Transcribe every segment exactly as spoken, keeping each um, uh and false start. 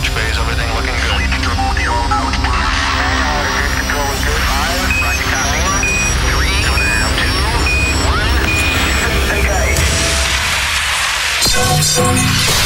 Approach phase, everything looking good. Sleep trouble, the all out. Good control is good. Five, rocket copy. Three, two, one. Take eight. Sound Sonic.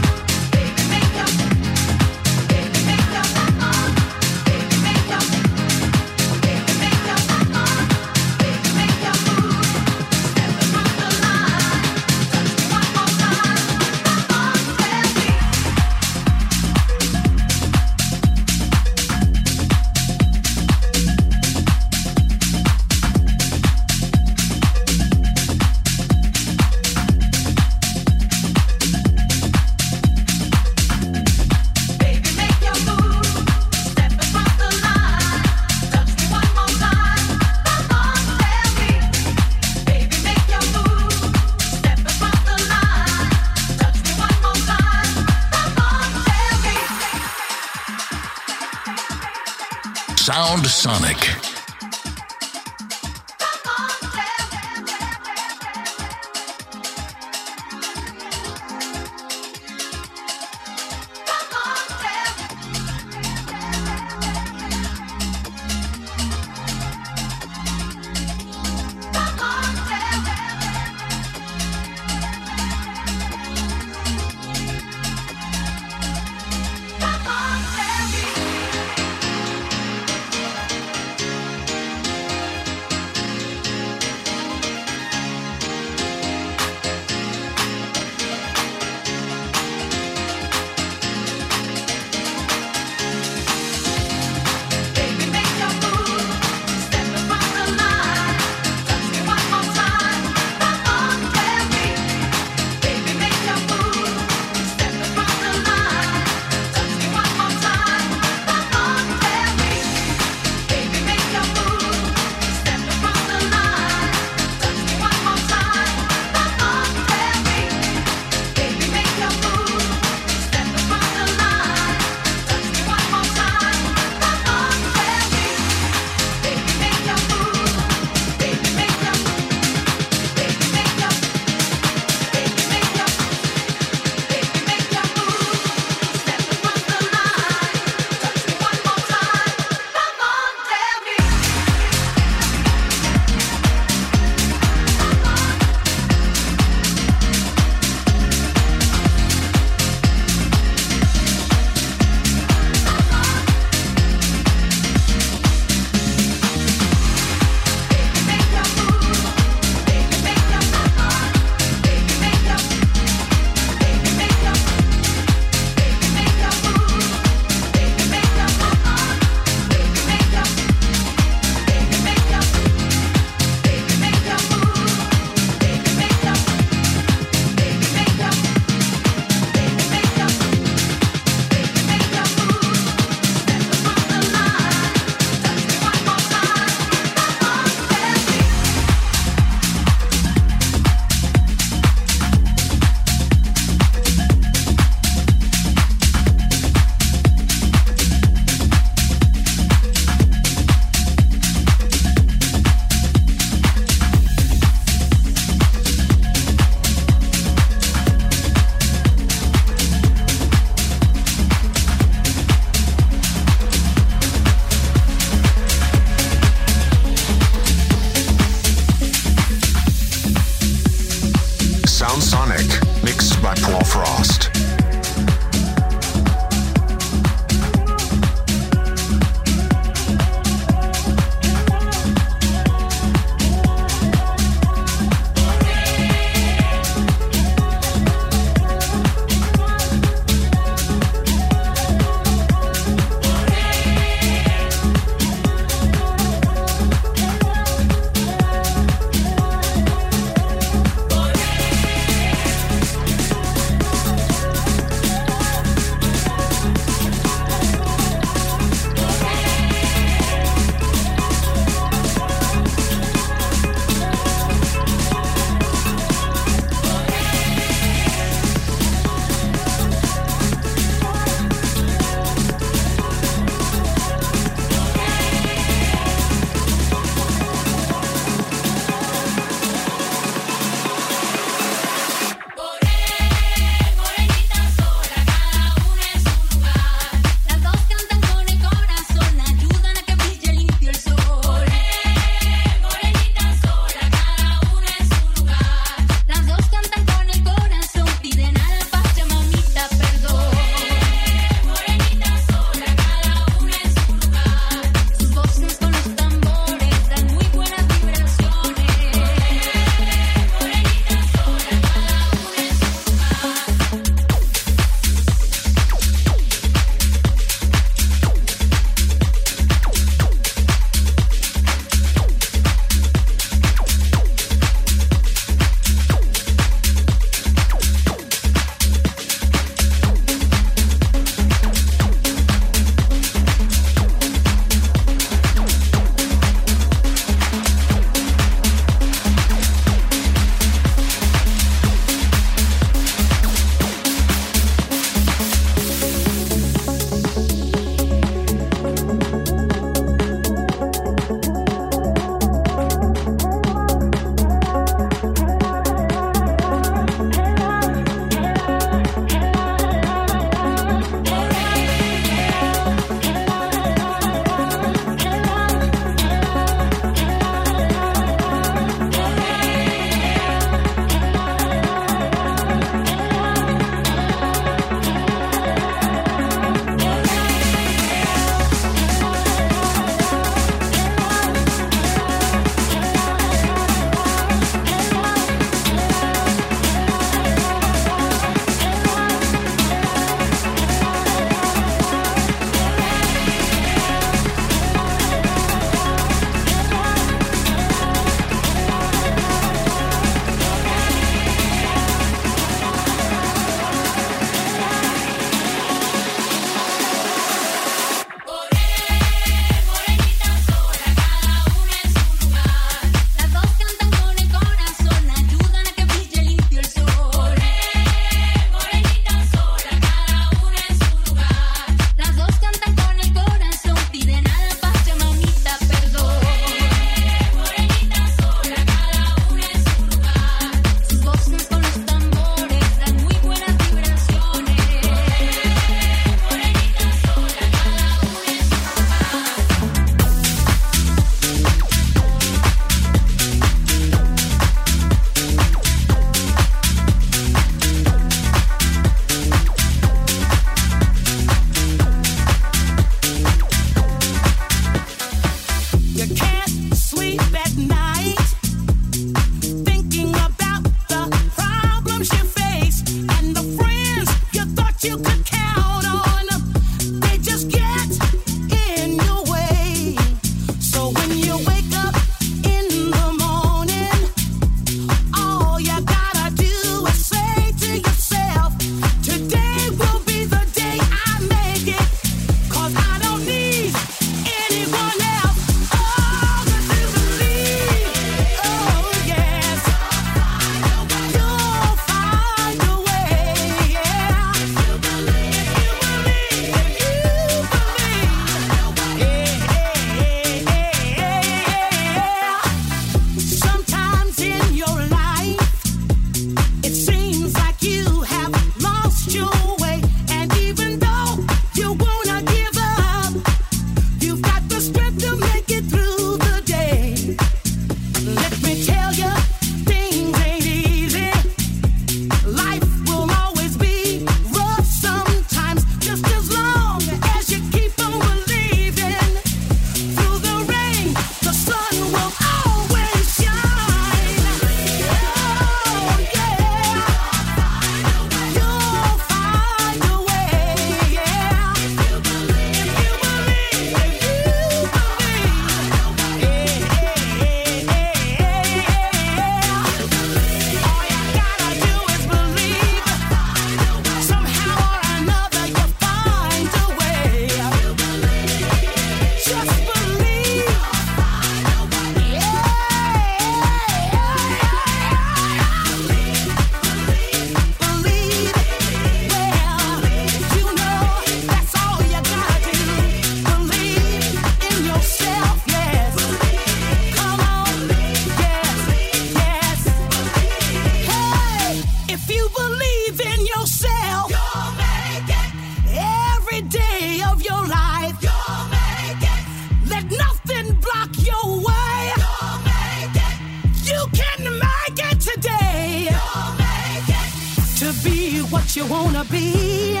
you wanna be,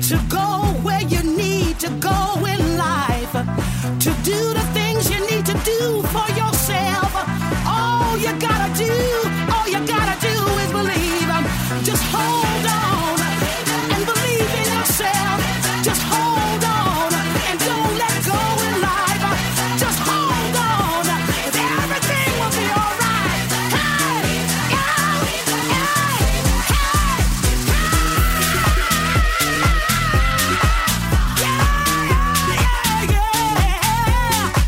to go where you need to go in life, to do the things you need to do for yourself. All you gotta do, all you gotta do is believe. Just hold on and believe in yourself. Just hold on and don't let go in life. Just hold on and everything will be all right. Hey,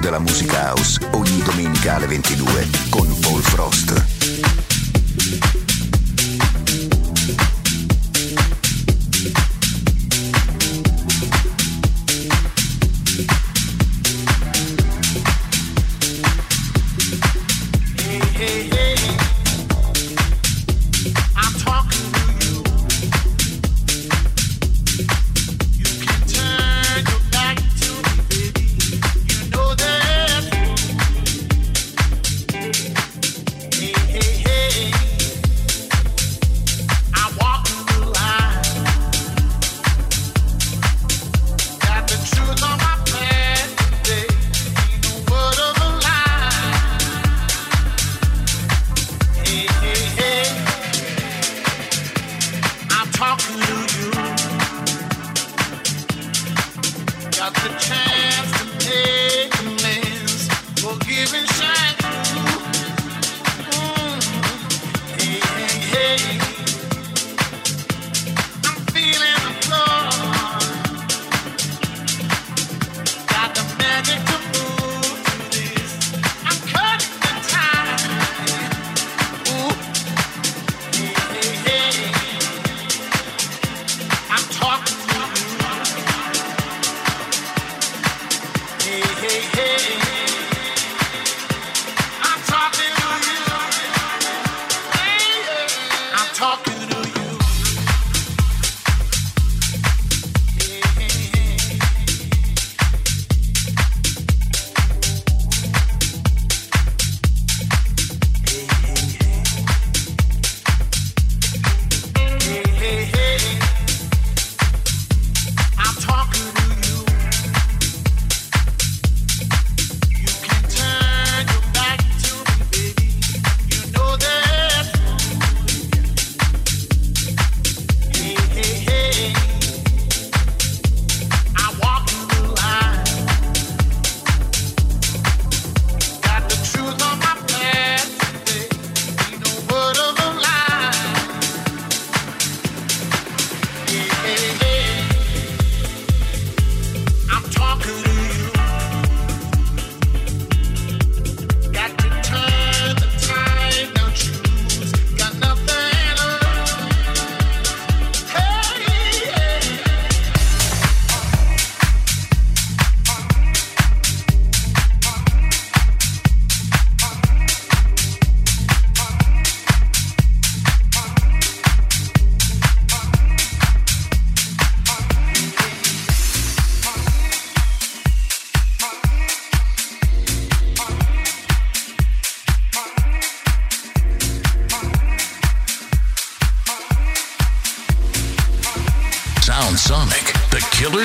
della musica house ogni domenica alle ventidue con Paul Frost.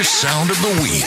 Sound of the week.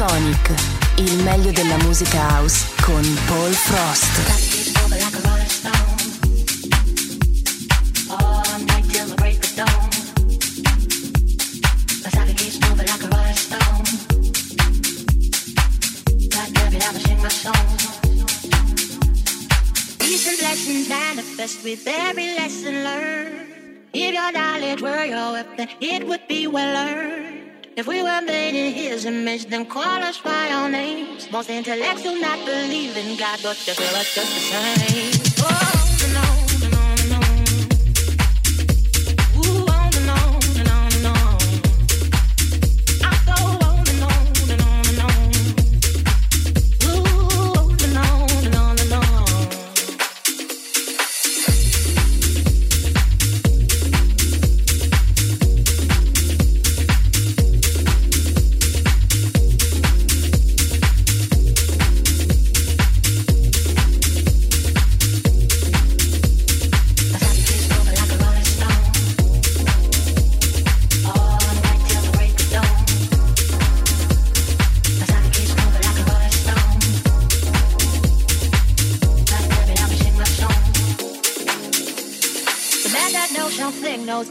Sonic, il meglio della musica house con Paul Frost. Them call us by our names. Most intellects do not believe in God, but they feel us just the same. Oh, no.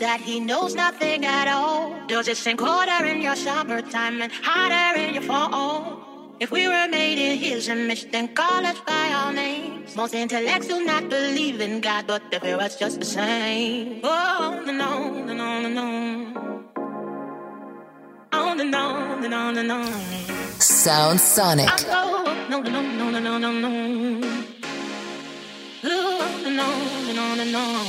That he knows nothing at all. Does it sink colder in your summertime and hotter in your fall? If we were made in his image, then call us by our names. Most intellects do not believe in God, but they fear us just the same. Oh, no, no, no, no, no. Oh, no, no, no, no, no. Sound Sonic. Oh, no, no, no, no, no, no. Oh, no, no, no, no, no. No.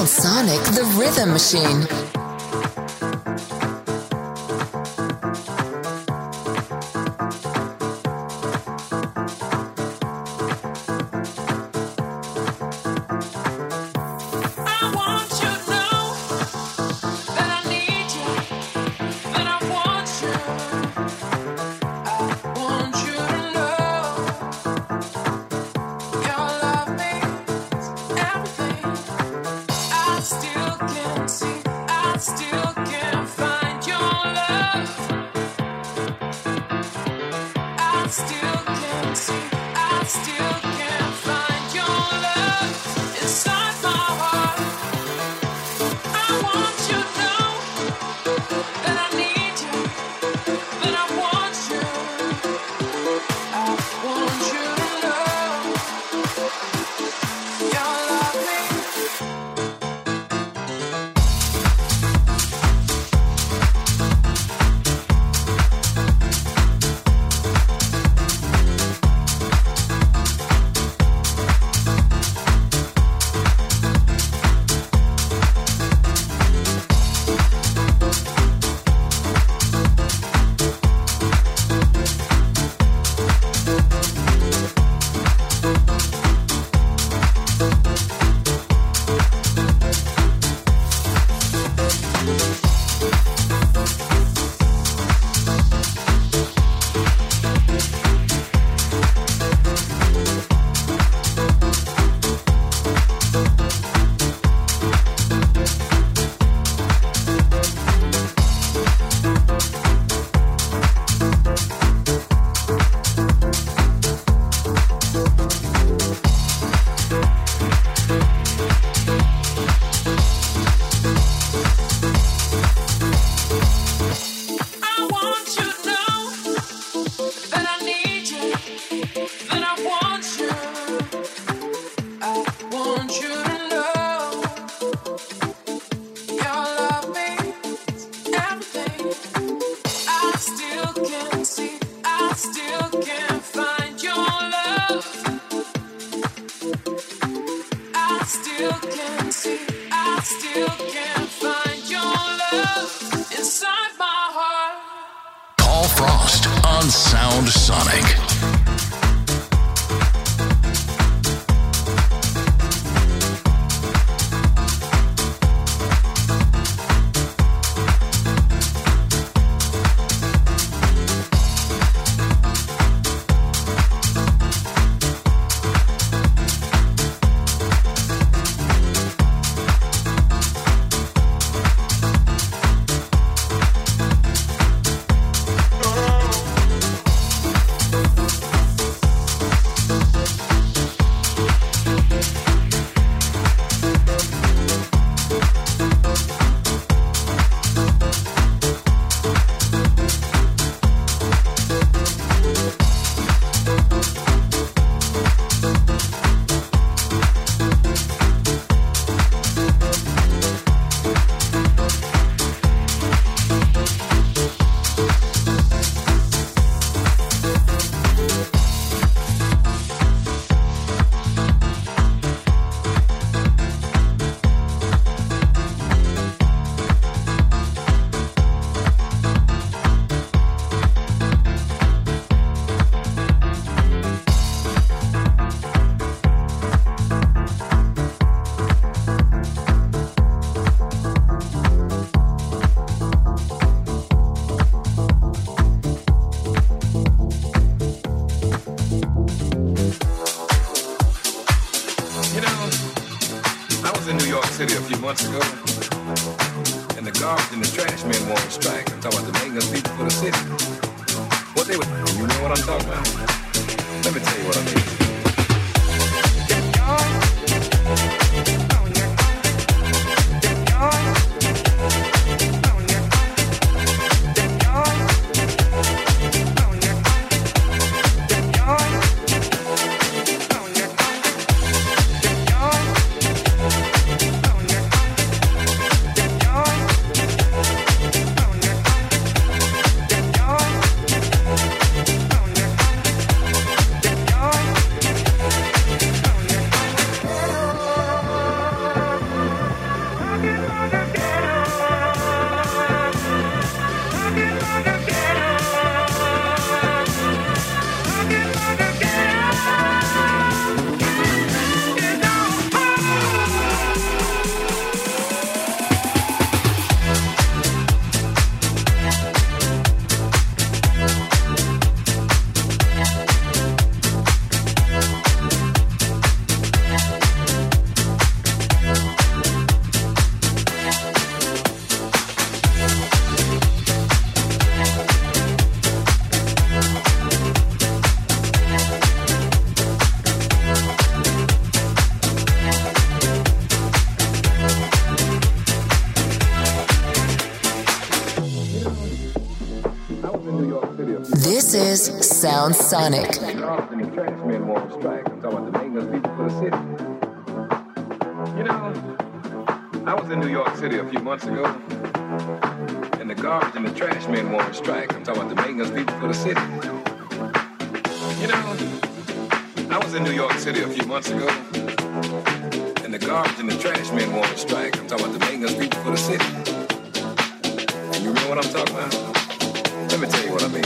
Al Sonic, the Rhythm Machine. Sound Sonic. You know, I was in New York City a few months ago, and the garbage and the trash men were on strike. I'm talking about the maintenance people for the city. You know, I was in New York City a few months ago, and the garbage and the trash men were on strike. I'm talking about the maintenance people for the city. And you know what I'm talking about? Let me tell you what I mean.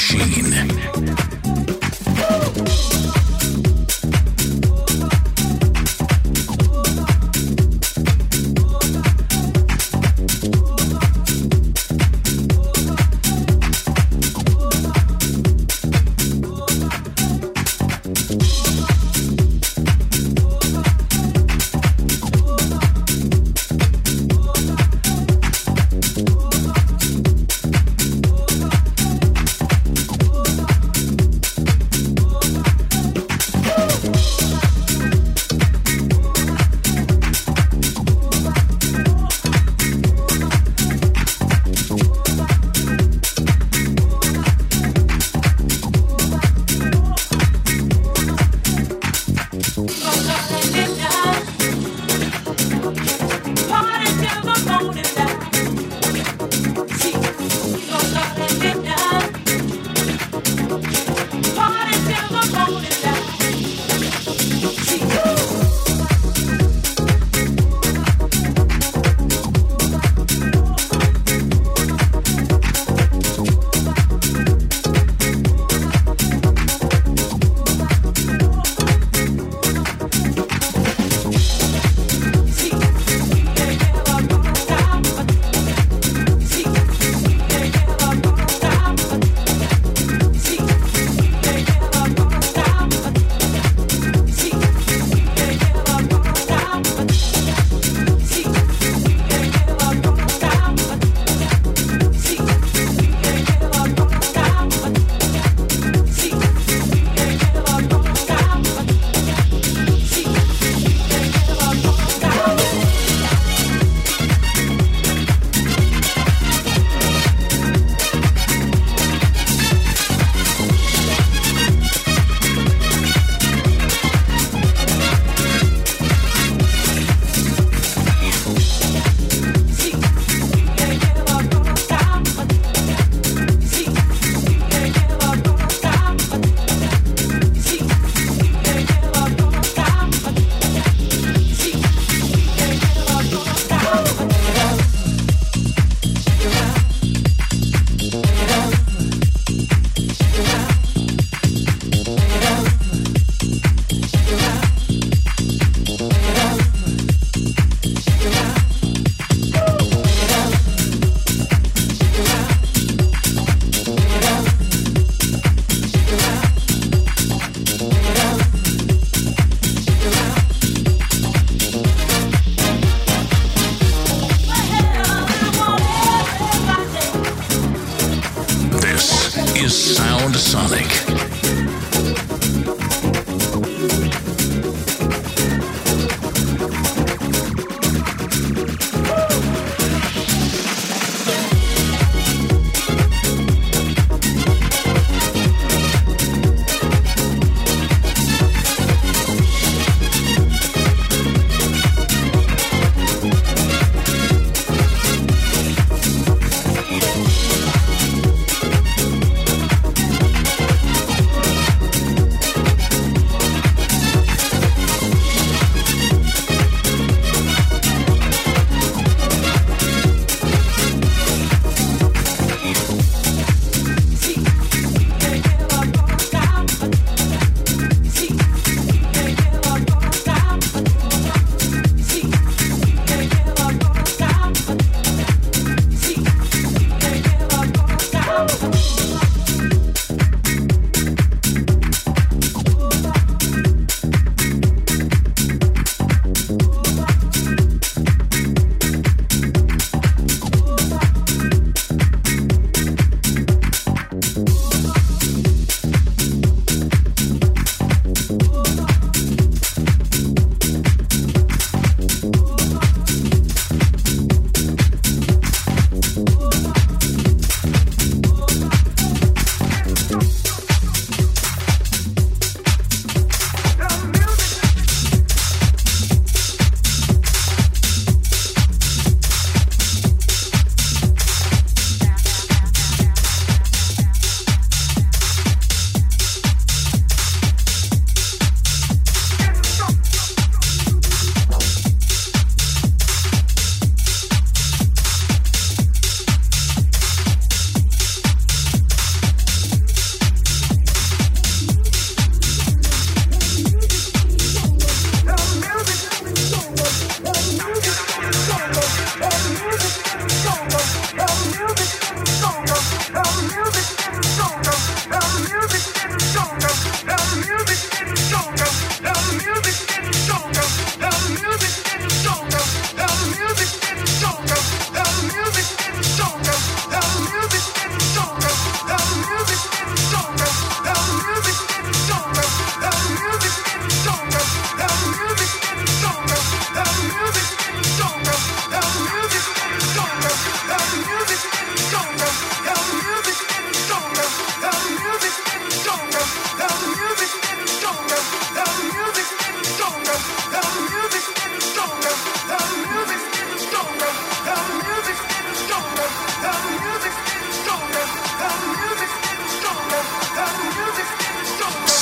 Machine.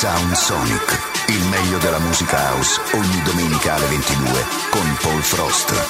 Sound Sonic, il meglio della musica house, ogni domenica alle ventidue con Paul Frost.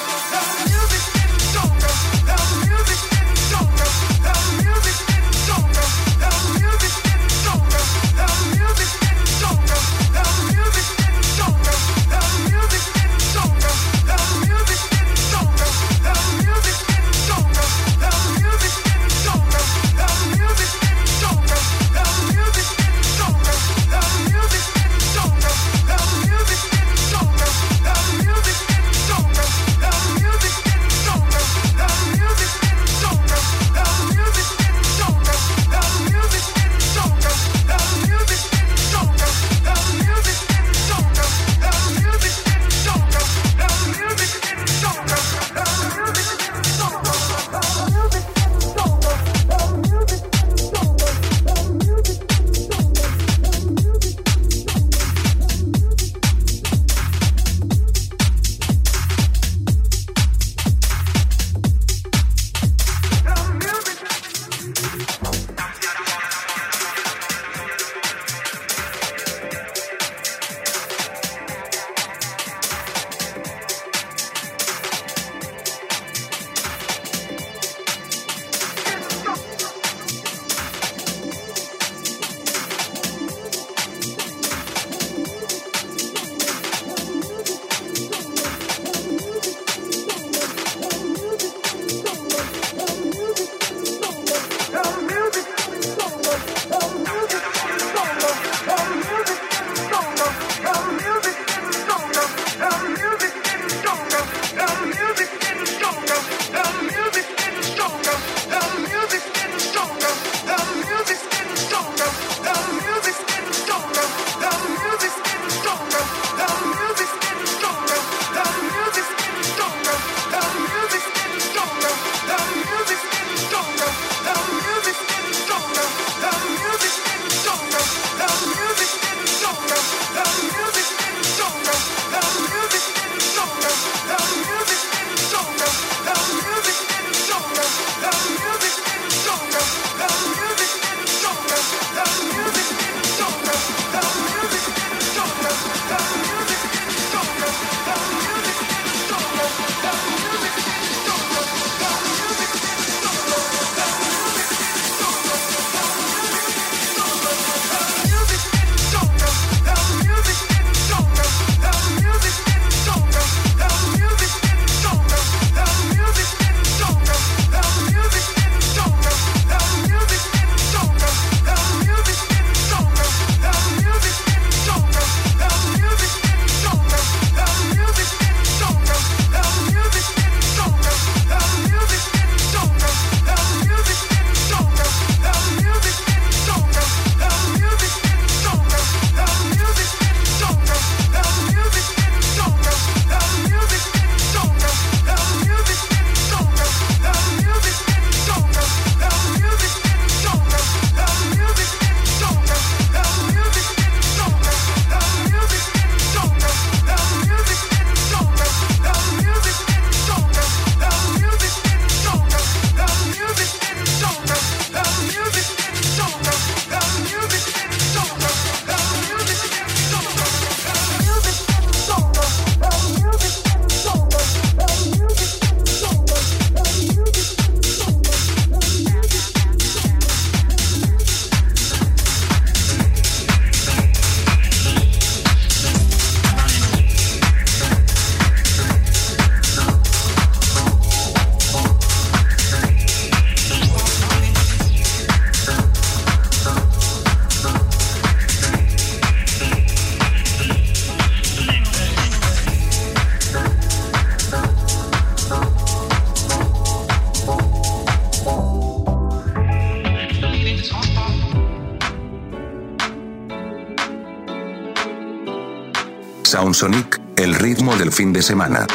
Sound Sonic, el ritmo del fin de semana.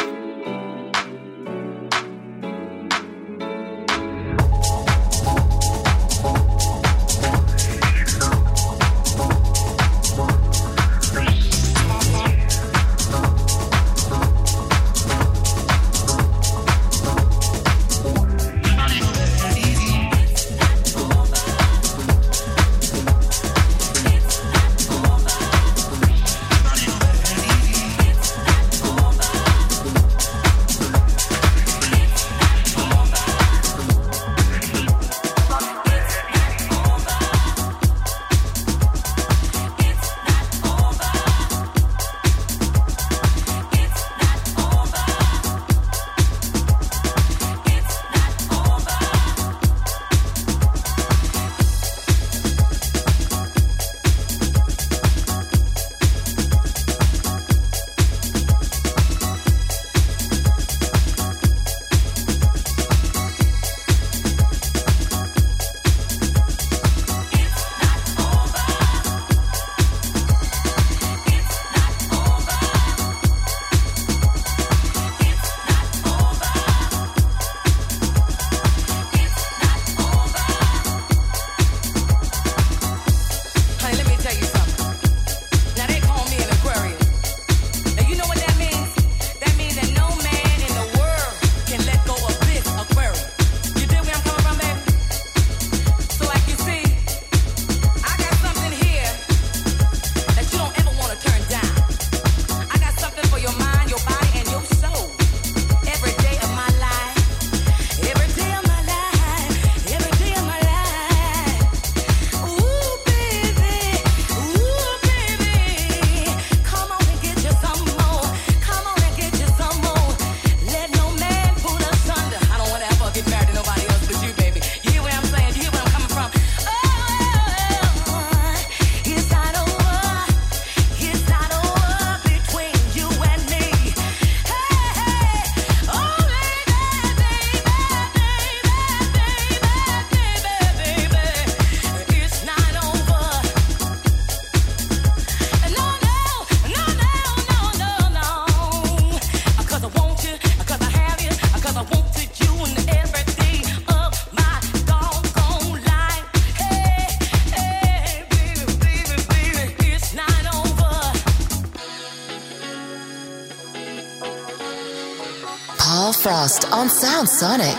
Frost on Sound Sonic.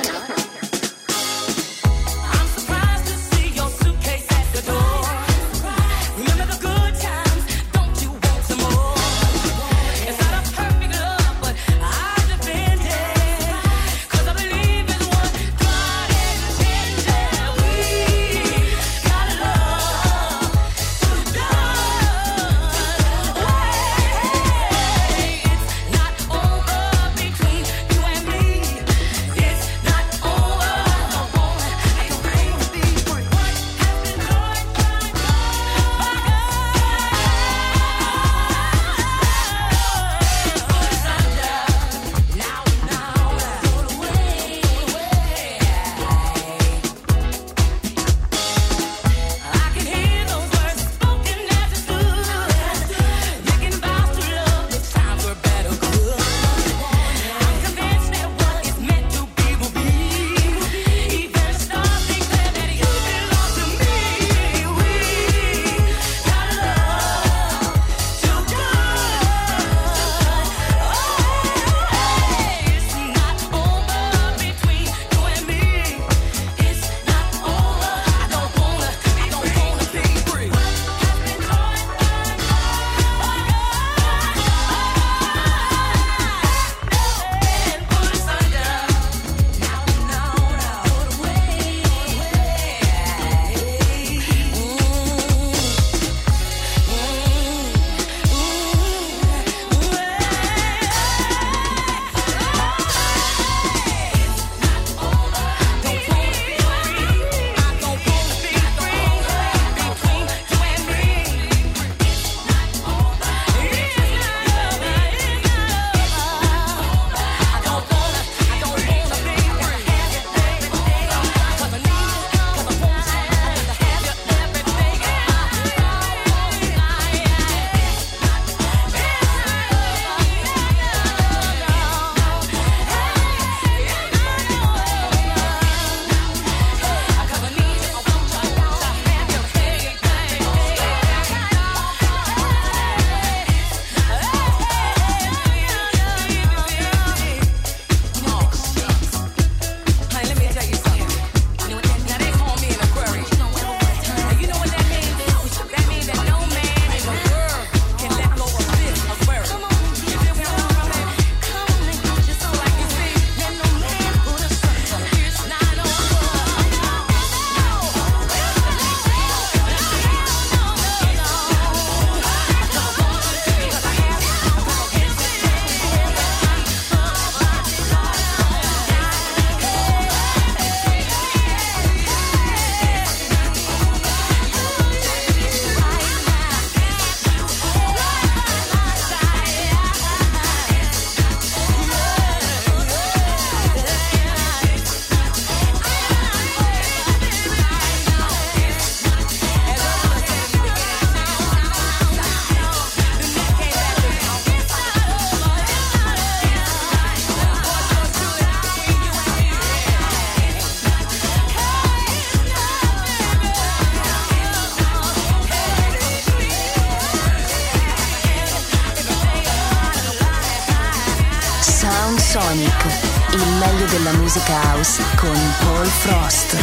House con Paul Frost.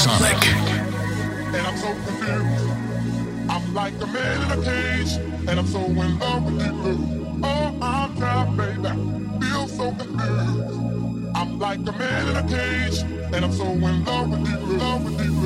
Sonic. And I'm so confused. I'm like a man in a cage, and I'm so in love with you, blue. Oh, I'm trapped, baby. Feel so confused. I'm like a man in a cage, and I'm so in love with you, blue. Love with you.